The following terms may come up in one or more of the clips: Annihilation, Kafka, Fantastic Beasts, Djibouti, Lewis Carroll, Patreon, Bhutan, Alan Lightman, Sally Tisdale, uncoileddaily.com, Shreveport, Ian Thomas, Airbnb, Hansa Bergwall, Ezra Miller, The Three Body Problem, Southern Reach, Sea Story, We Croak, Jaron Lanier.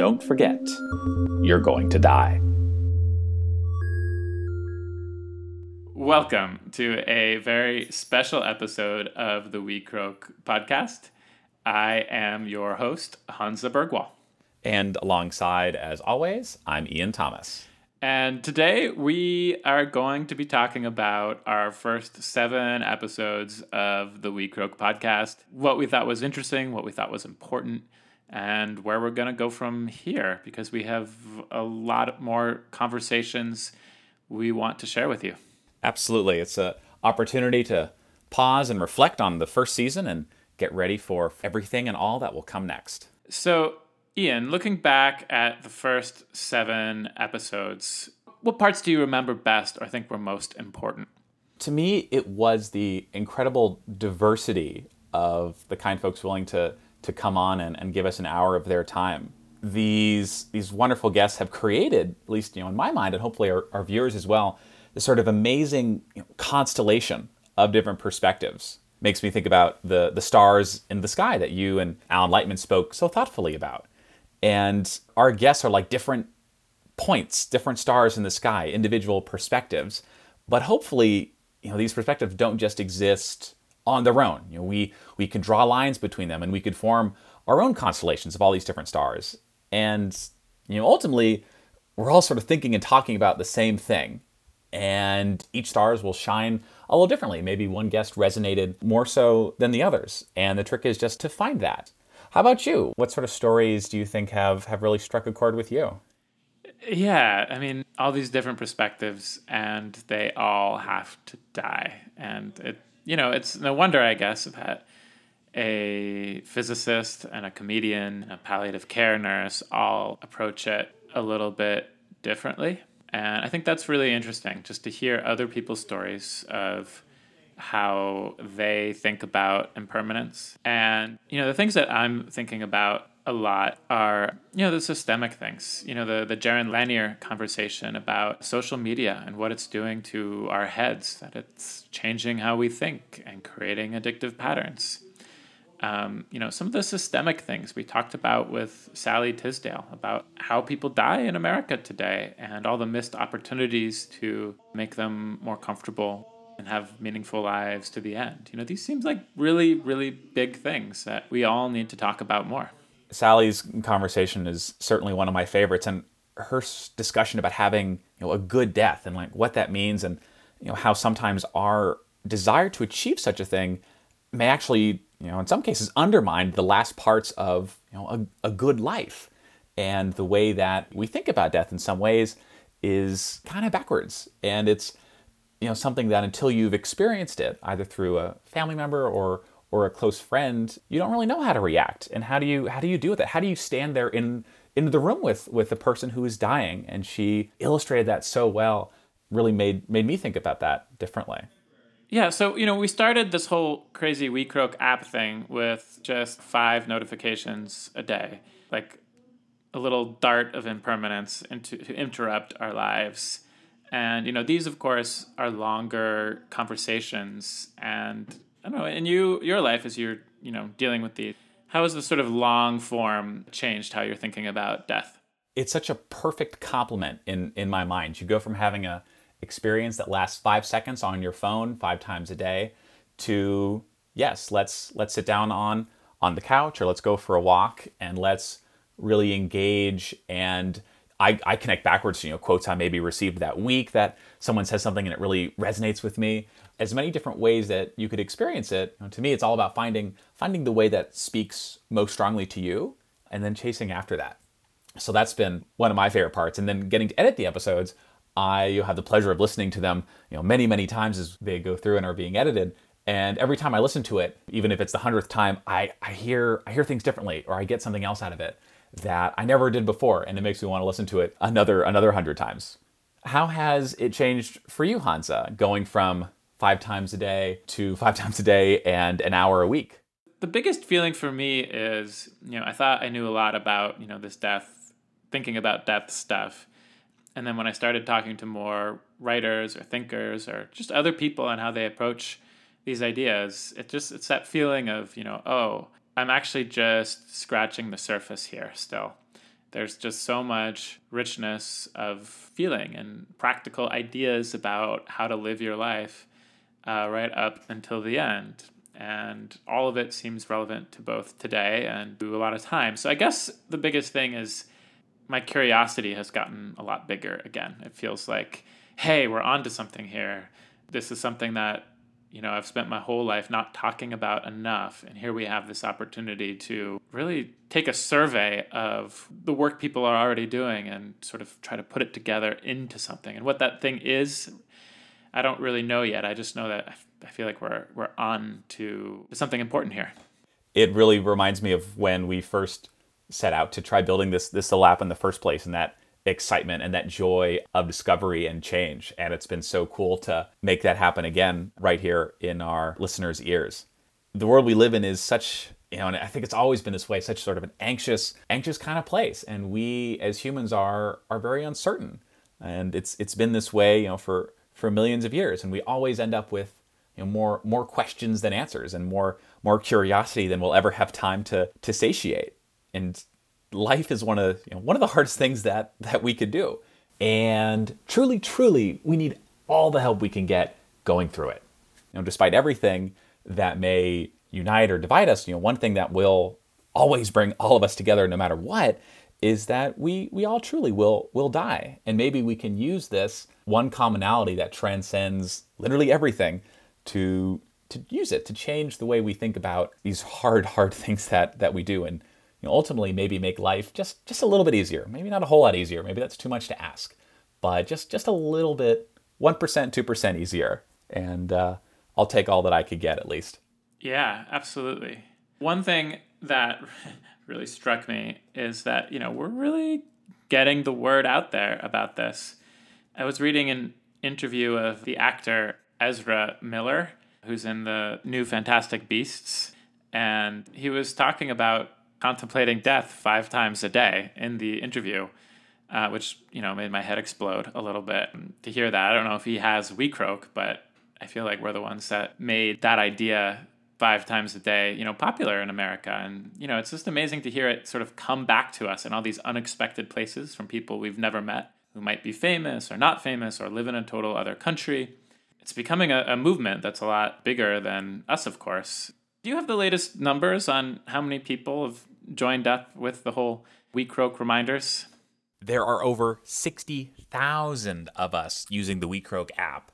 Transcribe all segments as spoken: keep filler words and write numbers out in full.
don't forget, you're going to die. Welcome to a very special episode of the We Croak podcast. I am your host, Hansa Bergwall. And alongside, as always, I'm Ian Thomas. And today we are going to be talking about our first seven episodes of the We Croak podcast, what we thought was interesting, what we thought was important, and where we're going to go from here, because we have a lot more conversations we want to share with you. Absolutely. It's an opportunity to pause and reflect on the first season and get ready for everything and all that will come next. So, Ian, looking back at the first seven episodes, what parts do you remember best or think were most important? To me, it was the incredible diversity of the kind folks willing to to come on and, and give us an hour of their time. These these wonderful guests have created, at least you know in my mind, and hopefully our, our viewers as well, this sort of amazing you know, constellation of different perspectives. Makes me think about the, the stars in the sky that you and Alan Lightman spoke so thoughtfully about. And our guests are like different points, different stars in the sky, individual perspectives. But hopefully, you know, these perspectives don't just exist on their own. You know, we we can draw lines between them and we could form our own constellations of all these different stars. And, you know, ultimately, we're all sort of thinking and talking about the same thing. And each stars will shine a little differently. Maybe one guest resonated more so than the others. And the trick is just to find that. How about you? What sort of stories do you think have, have really struck a chord with you? Yeah, I mean, all these different perspectives, and they all have to die. And, it, you know, it's no wonder, I guess, that a physicist and a comedian, and a palliative care nurse all approach it a little bit differently. And I think that's really interesting, just to hear other people's stories of how they think about impermanence. And, you know, the things that I'm thinking about a lot are, you know, the systemic things. You know, the, the Jaron Lanier conversation about social media and what it's doing to our heads, that it's changing how we think and creating addictive patterns. Um, you know, some of the systemic things we talked about with Sally Tisdale about how people die in America today and all the missed opportunities to make them more comfortable and have meaningful lives to the end. You know, these seems like really, really big things that we all need to talk about more. Sally's conversation is certainly one of my favorites, and her discussion about having, you know, a good death and like what that means, and, you know, how sometimes our desire to achieve such a thing may actually, you know, in some cases undermined the last parts of, you know, a, a good life. And the way that we think about death in some ways is kind of backwards. And it's, you know, something that until you've experienced it, either through a family member or or a close friend, you don't really know how to react. And how do you how do you deal with it? How do you stand there in in the room with with the person who is dying? And she illustrated that so well, really made made me think about that differently. Yeah, so, you know, we started this whole crazy We Croak app thing with just five notifications a day, like a little dart of impermanence into, to interrupt our lives. And, you know, these, of course, are longer conversations. And, I don't know, in you, your life as you're, you know, dealing with these, how has the sort of long form changed how you're thinking about death? It's such a perfect complement in, in my mind. You go from having a experience that lasts five seconds on your phone five times a day to, yes, let's let's sit down on on the couch, or let's go for a walk, and let's really engage. And I, I connect backwards to, you know, quotes I maybe received that week, that someone says something and it really resonates with me. As many different ways that you could experience it. You know, to me, it's all about finding finding the way that speaks most strongly to you and then chasing after that. So that's been one of my favorite parts. And then getting to edit the episodes, I have the pleasure of listening to them, you know, many, many times as they go through and are being edited. And every time I listen to it, even if it's the hundredth time, I, I hear I hear things differently, or I get something else out of it that I never did before, and it makes me want to listen to it another another hundred times. How has it changed for you, Hansa, going from five times a day to five times a day and an hour a week? The biggest feeling for me is, you know, I thought I knew a lot about, you know, this death, thinking about death stuff. And then when I started talking to more writers or thinkers or just other people on how they approach these ideas, it just, it's that feeling of, you know, oh, I'm actually just scratching the surface here still. There's just so much richness of feeling and practical ideas about how to live your life uh, right up until the end. And all of it seems relevant to both today and to a lot of time. So I guess the biggest thing is my curiosity has gotten a lot bigger again. It feels like, hey, we're onto something here. This is something that, you know, I've spent my whole life not talking about enough. And here we have this opportunity to really take a survey of the work people are already doing and sort of try to put it together into something. And what that thing is, I don't really know yet. I just know that I feel like we're we're on to something important here. It really reminds me of when we first set out to try building this this lab in the first place, and that excitement and that joy of discovery and change. And it's been so cool to make that happen again right here in our listeners' ears. The world we live in is such, you know, and I think it's always been this way, such sort of an anxious, anxious kind of place. And we as humans are are very uncertain. And it's it's been this way, you know, for, for millions of years. And we always end up with, you know, more more questions than answers and more more curiosity than we'll ever have time to to satiate. And life is one of you know, one of the hardest things that that we could do. And truly, truly, we need all the help we can get going through it. You know, despite everything that may unite or divide us, you know, one thing that will always bring all of us together no matter what is that we we all truly will will die. And maybe we can use this one commonality that transcends literally everything to to use it to change the way we think about these hard, hard things that that we do. And you know, ultimately, maybe make life just, just a little bit easier. Maybe not a whole lot easier. Maybe that's too much to ask. But just, just a little bit, one percent, two percent easier. And uh, I'll take all that I could get, at least. Yeah, absolutely. One thing that really struck me is that, you know, we're really getting the word out there about this. I was reading an interview of the actor Ezra Miller, who's in the new Fantastic Beasts. And he was talking about contemplating death five times a day in the interview, uh, which, you know, made my head explode a little bit to hear that. I don't know if he has We Croak, but I feel like we're the ones that made that idea five times a day, you know, popular in America. And, you know, it's just amazing to hear it sort of come back to us in all these unexpected places from people we've never met who might be famous or not famous or live in a total other country. It's becoming a, a movement that's a lot bigger than us, of course. Do you have the latest numbers on how many people have joined up with the whole We Croak reminders? There are over sixty thousand of us using the We Croak app,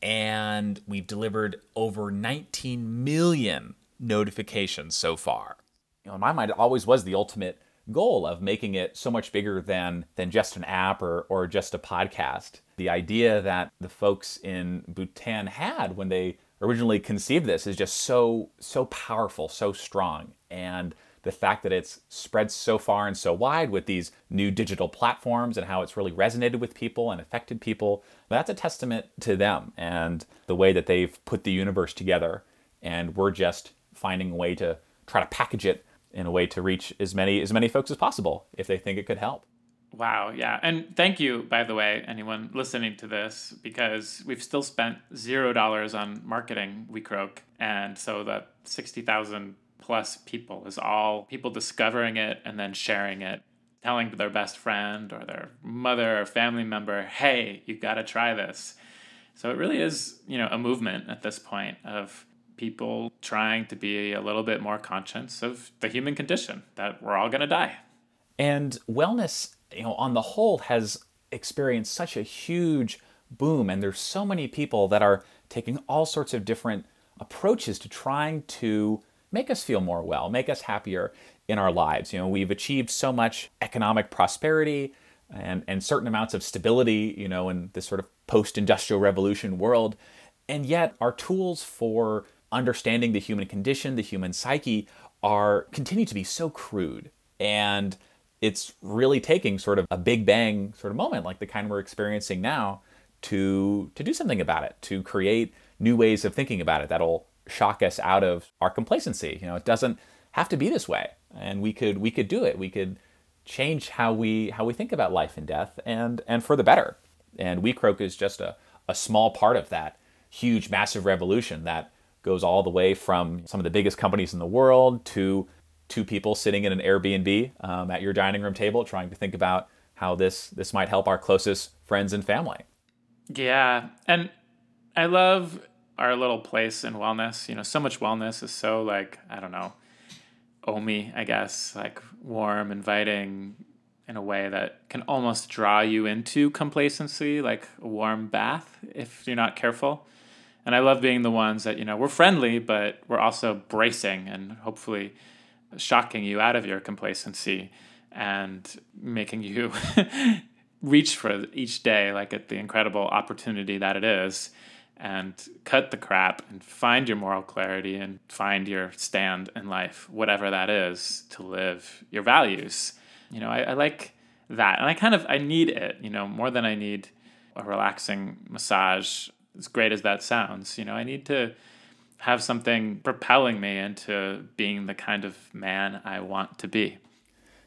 and we've delivered over nineteen million notifications so far. You know, in my mind, it always was the ultimate goal of making it so much bigger than than just an app or or just a podcast. The idea that the folks in Bhutan had when they originally conceived this is just so, so powerful, so strong. And the fact that it's spread so far and so wide with these new digital platforms and how it's really resonated with people and affected people, that's a testament to them and the way that they've put the universe together. And we're just finding a way to try to package it in a way to reach as many as many folks as possible if they think it could help. Wow, yeah. And thank you, by the way, anyone listening to this, because we've still spent zero dollars on marketing We Croak. And so that sixty thousand plus people is all people discovering it and then sharing it, telling their best friend or their mother or family member, hey, you got to try this. So it really is, you know, a movement at this point of people trying to be a little bit more conscious of the human condition, that we're all going to die. And wellness, you know, on the whole, has experienced such a huge boom. And there's so many people that are taking all sorts of different approaches to trying to make us feel more well, make us happier in our lives. You know, we've achieved so much economic prosperity and, and certain amounts of stability, you know, in this sort of post-industrial revolution world. And yet our tools for understanding the human condition, the human psyche, are continue to be so crude. And it's really taking sort of a big bang sort of moment like the kind we're experiencing now to to do something about it, to create new ways of thinking about it that'll shock us out of our complacency. You know, it doesn't have to be this way, and we could we could do it. We could change how we how we think about life and death, and and for the better. And We Croak is just a, a small part of that huge, massive revolution that goes all the way from some of the biggest companies in the world to two people sitting in an Airbnb um, at your dining room table trying to think about how this this might help our closest friends and family. Yeah. And I love our little place in wellness. You know, so much wellness is so like, I don't know, omi, I guess, like warm, inviting in a way that can almost draw you into complacency, like a warm bath if you're not careful. And I love being the ones that, you know, we're friendly, but we're also bracing and hopefully shocking you out of your complacency and making you reach for each day, like at the incredible opportunity that it is, and cut the crap and find your moral clarity and find your stand in life, whatever that is, to live your values. You know, I, I like that. And I kind of, I need it, you know, more than I need a relaxing massage, as great as that sounds. You know, I need to have something propelling me into being the kind of man I want to be.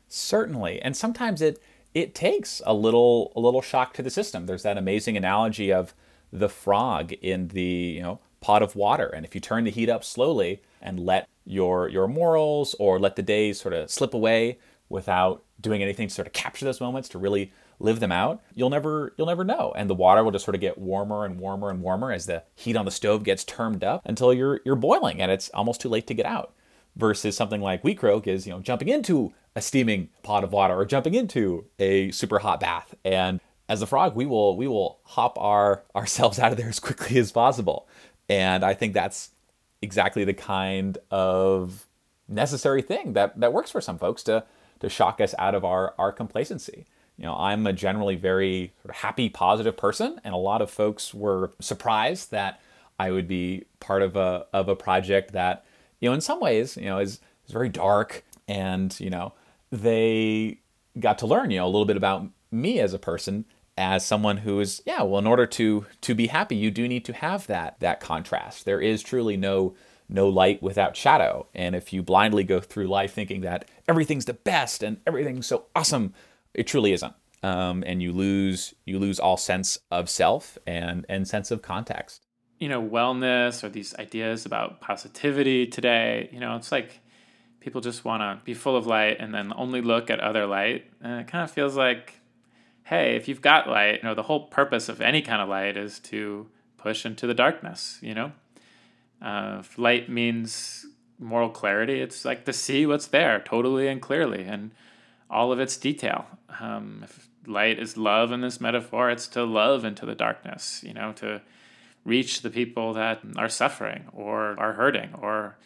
Certainly. And sometimes it it takes a little a little shock to the system. There's that amazing analogy of the frog in the, you know, pot of water. And if you turn the heat up slowly and let your your morals or let the days sort of slip away without doing anything to sort of capture those moments, to really live them out, you'll never you'll never know. And the water will just sort of get warmer and warmer and warmer as the heat on the stove gets turned up until you're you're boiling and it's almost too late to get out. Versus something like We Croak is, you know, jumping into a steaming pot of water or jumping into a super hot bath. And as a frog, we will we will hop our ourselves out of there as quickly as possible. And I think that's exactly the kind of necessary thing that that works for some folks to to shock us out of our our complacency. You know, I'm a generally very sort of happy, positive person, and a lot of folks were surprised that I would be part of a of a project that, you know, in some ways, you know, is is very dark. And, you know, they got to learn, you know, a little bit about me as a person, as someone who is, yeah, well, in order to to be happy, you do need to have that that contrast. There is truly no no light without shadow. And if you blindly go through life thinking that everything's the best and everything's so awesome, it truly isn't. Um, and you lose you lose all sense of self and, and sense of context. You know, wellness or these ideas about positivity today, you know, it's like people just want to be full of light and then only look at other light. And it kind of feels like, hey, if you've got light, you know, the whole purpose of any kind of light is to push into the darkness, you know? Uh, if light means moral clarity, it's like to see what's there totally and clearly and all of its detail. Um, if light is love in this metaphor, it's to love into the darkness, you know, to reach the people that are suffering or are hurting or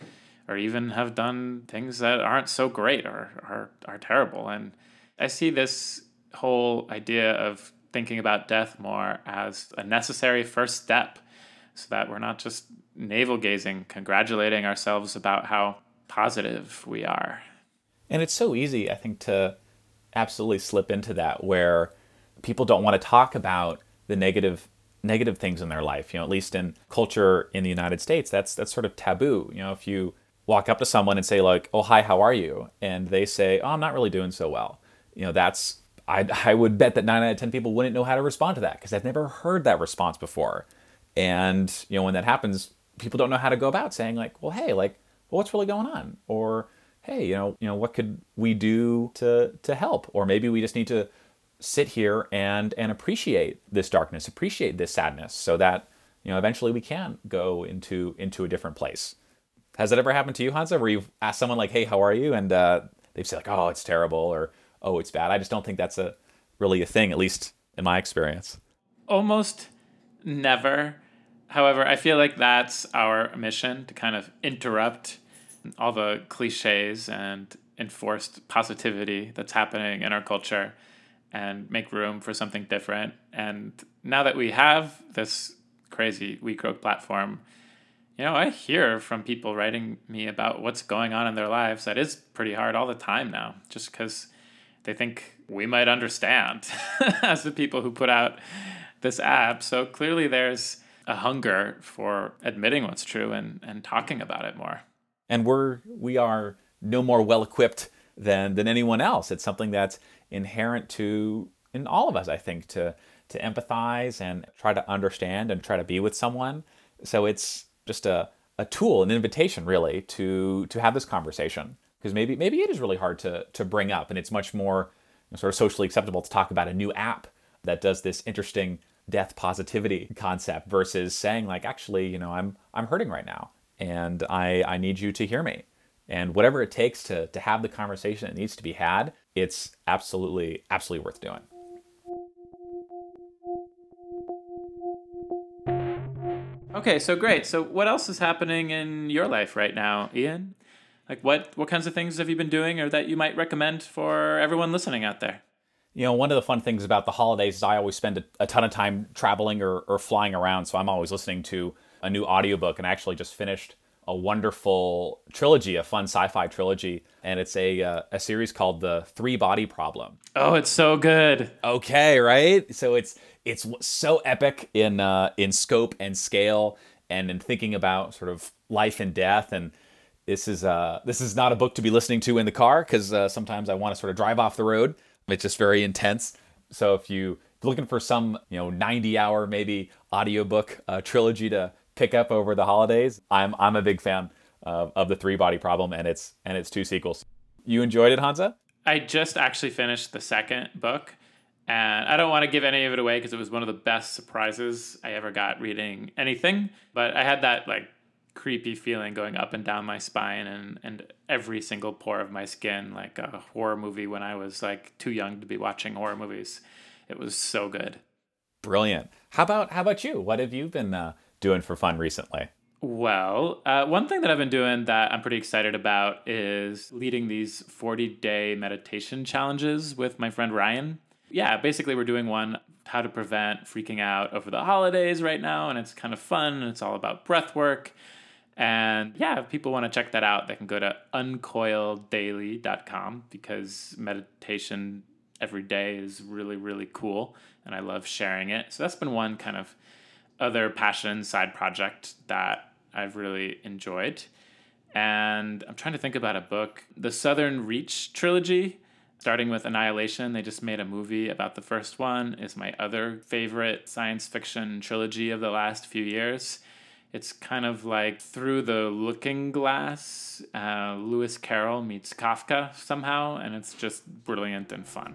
or even have done things that aren't so great or are are terrible. And I see this whole idea of thinking about death more as a necessary first step so that we're not just navel-gazing, congratulating ourselves about how positive we are. And it's so easy, I think, to absolutely slip into that where people don't want to talk about the negative negative things in their life. You know, at least in culture in the United States, that's that's sort of taboo. You know, if you walk up to someone and say like, "Oh, hi, how are you?" and they say, "Oh, I'm not really doing so well." You know, that's I I would bet that nine out of ten people wouldn't know how to respond to that because they've never heard that response before. And, you know, when that happens, people don't know how to go about saying like, "Well, hey, like, well, what's really going on?" Or, "Hey, you know, you know, what could we do to to help?" Or maybe we just need to sit here and and appreciate this darkness, appreciate this sadness, so that, you know, eventually we can go into into a different place. Has that ever happened to you, Hansa, where you've asked someone like, "Hey, how are you?" and uh, they've said like, "Oh, it's terrible," or "Oh, it's bad"? I just don't think that's a really a thing, at least in my experience. Almost never. However, I feel like that's our mission, to kind of interrupt all the cliches and enforced positivity that's happening in our culture and make room for something different. And now that we have this crazy We Croak platform, you know, I hear from people writing me about what's going on in their lives that is pretty hard all the time now, just because they think we might understand as the people who put out this app. So clearly there's a hunger for admitting what's true and, and talking about it more. And we're, we are no more well-equipped than than anyone else. It's something that's inherent to, in all of us, I think, to to empathize and try to understand and try to be with someone. So it's just a, a tool, an invitation, really, to to have this conversation because maybe maybe it is really hard to to bring up, and it's much more sort of socially acceptable to talk about a new app that does this interesting death positivity concept versus saying, like, actually, you know, I'm I'm hurting right now, and I I need you to hear me. And whatever it takes to to have the conversation that needs to be had, it's absolutely, absolutely worth doing. Okay, so great. So what else is happening in your life right now, Ian? Like what, what kinds of things have you been doing or that you might recommend for everyone listening out there? You know, one of the fun things about the holidays is I always spend a, a ton of time traveling or, or flying around. So I'm always listening to a new audiobook, and I actually just finished a wonderful trilogy, a fun sci-fi trilogy. And it's a uh, a series called The Three Body Problem. Oh, it's so good. Okay, right? So it's it's so epic in uh, in scope and scale and in thinking about sort of life and death. And this is, uh, this is not a book to be listening to in the car because uh, sometimes I want to sort of drive off the road. It's just very intense. So if you're looking for some, you know, ninety hour maybe audiobook uh, trilogy to pick up over the holidays, I'm I'm a big fan of, of The Three Body Problem and its and its two sequels. You enjoyed it, Hansa? I just actually finished the second book, and I don't want to give any of it away because it was one of the best surprises I ever got reading anything. But I had that like creepy feeling going up and down my spine and and every single pore of my skin, like a horror movie when I was like too young to be watching horror movies. It was so good. Brilliant. How about how about you? What have you been uh, doing for fun recently? Well, uh, one thing that I've been doing that I'm pretty excited about is leading these forty day meditation challenges with my friend Ryan. Yeah, basically we're doing one, how to prevent freaking out over the holidays right now, and it's kind of fun, and it's all about breath work. And yeah, if people want to check that out, they can go to uncoiled daily dot com because meditation every day is really, really cool, and I love sharing it. So that's been one kind of other passion side project that I've really enjoyed. And I'm trying to think about a book. The Southern Reach trilogy, starting with Annihilation, they just made a movie about the first one, is my other favorite science fiction trilogy of the last few years. It's kind of like Through the Looking Glass, uh, Lewis Carroll meets Kafka somehow, and it's just brilliant and fun.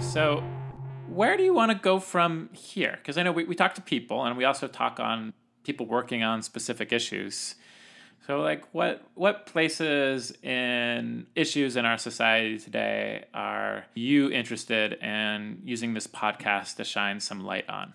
So where do you want to go from here? Because I know we, we talk to people, and we also talk on people working on specific issues. So like what what places and issues in our society today are you interested in using this podcast to shine some light on?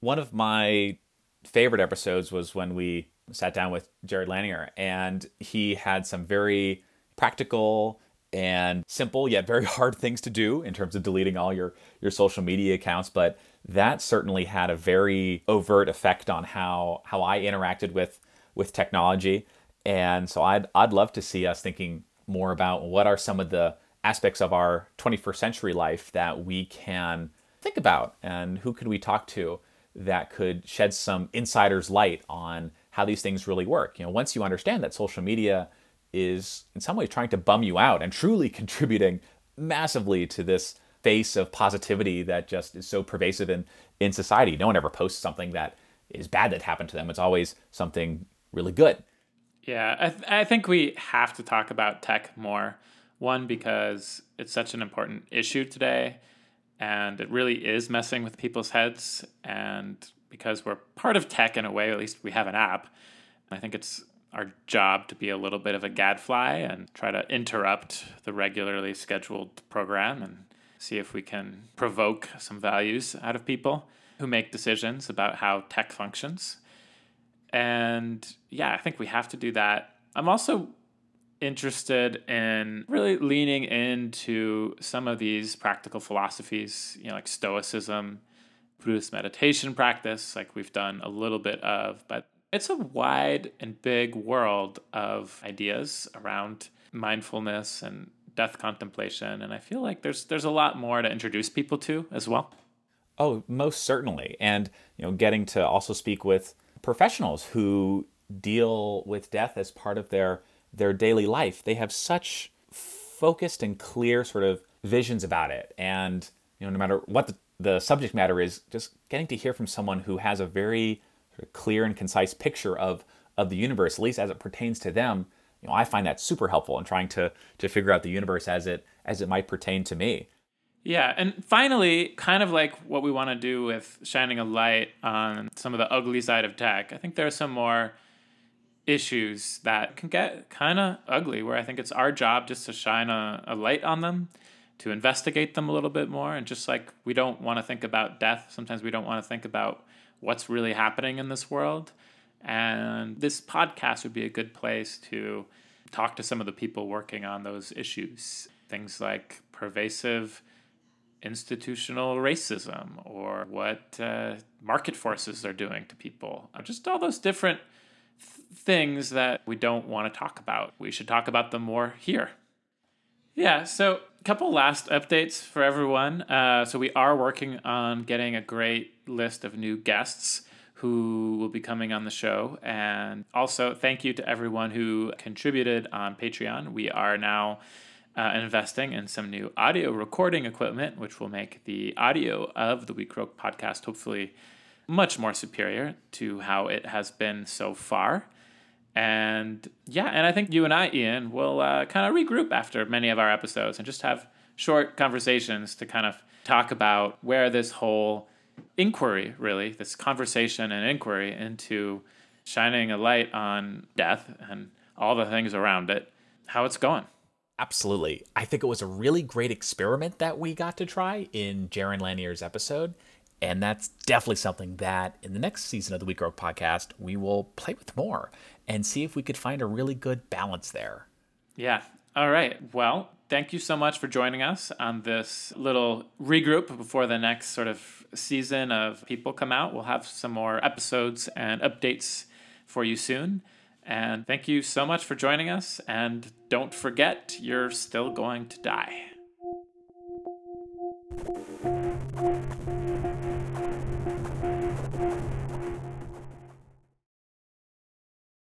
One of my favorite episodes was when we sat down with Jaron Lanier, and he had some very practical and simple, yet very hard things to do in terms of deleting all your, your social media accounts. But that certainly had a very overt effect on how, how I interacted with, with technology. And so I'd, I'd love to see us thinking more about what are some of the aspects of our twenty-first century life that we can think about, and who could we talk to that could shed some insider's light on how these things really work. You know, once you understand that social media is in some ways trying to bum you out and truly contributing massively to this face of positivity that just is so pervasive in, in society. No one ever posts something that is bad that happened to them. It's always something really good. Yeah, I, th- I think we have to talk about tech more. One, because it's such an important issue today, and it really is messing with people's heads. And because we're part of tech in a way, or at least we have an app, I think it's our job to be a little bit of a gadfly and try to interrupt the regularly scheduled program and see if we can provoke some values out of people who make decisions about how tech functions. And yeah, I think we have to do that. I'm also interested in really leaning into some of these practical philosophies, you know, like Stoicism, Buddhist meditation practice, like we've done a little bit of, but it's a wide and big world of ideas around mindfulness and death contemplation, and I feel like there's there's a lot more to introduce people to as well. Oh, most certainly. And you know, getting to also speak with professionals who deal with death as part of their their daily life, they have such focused and clear sort of visions about it. And you know, no matter what the, the subject matter is, just getting to hear from someone who has a very clear and concise picture of of the universe, at least as it pertains to them, you know, I find that super helpful in trying to to figure out the universe as it as it might pertain to me. Yeah, and finally, kind of like what we want to do with shining a light on some of the ugly side of tech, I think there are some more issues that can get kind of ugly, where I think it's our job just to shine a, a light on them, to investigate them a little bit more. And just like we don't want to think about death, sometimes we don't want to think about what's really happening in this world. And this podcast would be a good place to talk to some of the people working on those issues. Things like pervasive institutional racism, or what uh, market forces are doing to people. Just all those different th- things that we don't want to talk about. We should talk about them more here. Yeah, so a couple last updates for everyone. Uh, so we are working on getting a great list of new guests who will be coming on the show. And also, thank you to everyone who contributed on Patreon. We are now Uh, investing in some new audio recording equipment, which will make the audio of the We Croak podcast hopefully much more superior to how it has been so far. And yeah, and I think you and I, Ian, will uh, kind of regroup after many of our episodes and just have short conversations to kind of talk about where this whole inquiry, really, this conversation and inquiry into shining a light on death and all the things around it, how it's going. Absolutely. I think it was a really great experiment that we got to try in Jaron Lanier's episode. And that's definitely something that in the next season of the We Croak podcast, we will play with more and see if we could find a really good balance there. Yeah. All right. Well, thank you so much for joining us on this little regroup before the next sort of season of people come out. We'll have some more episodes and updates for you soon. And thank you so much for joining us. And don't forget, you're still going to die.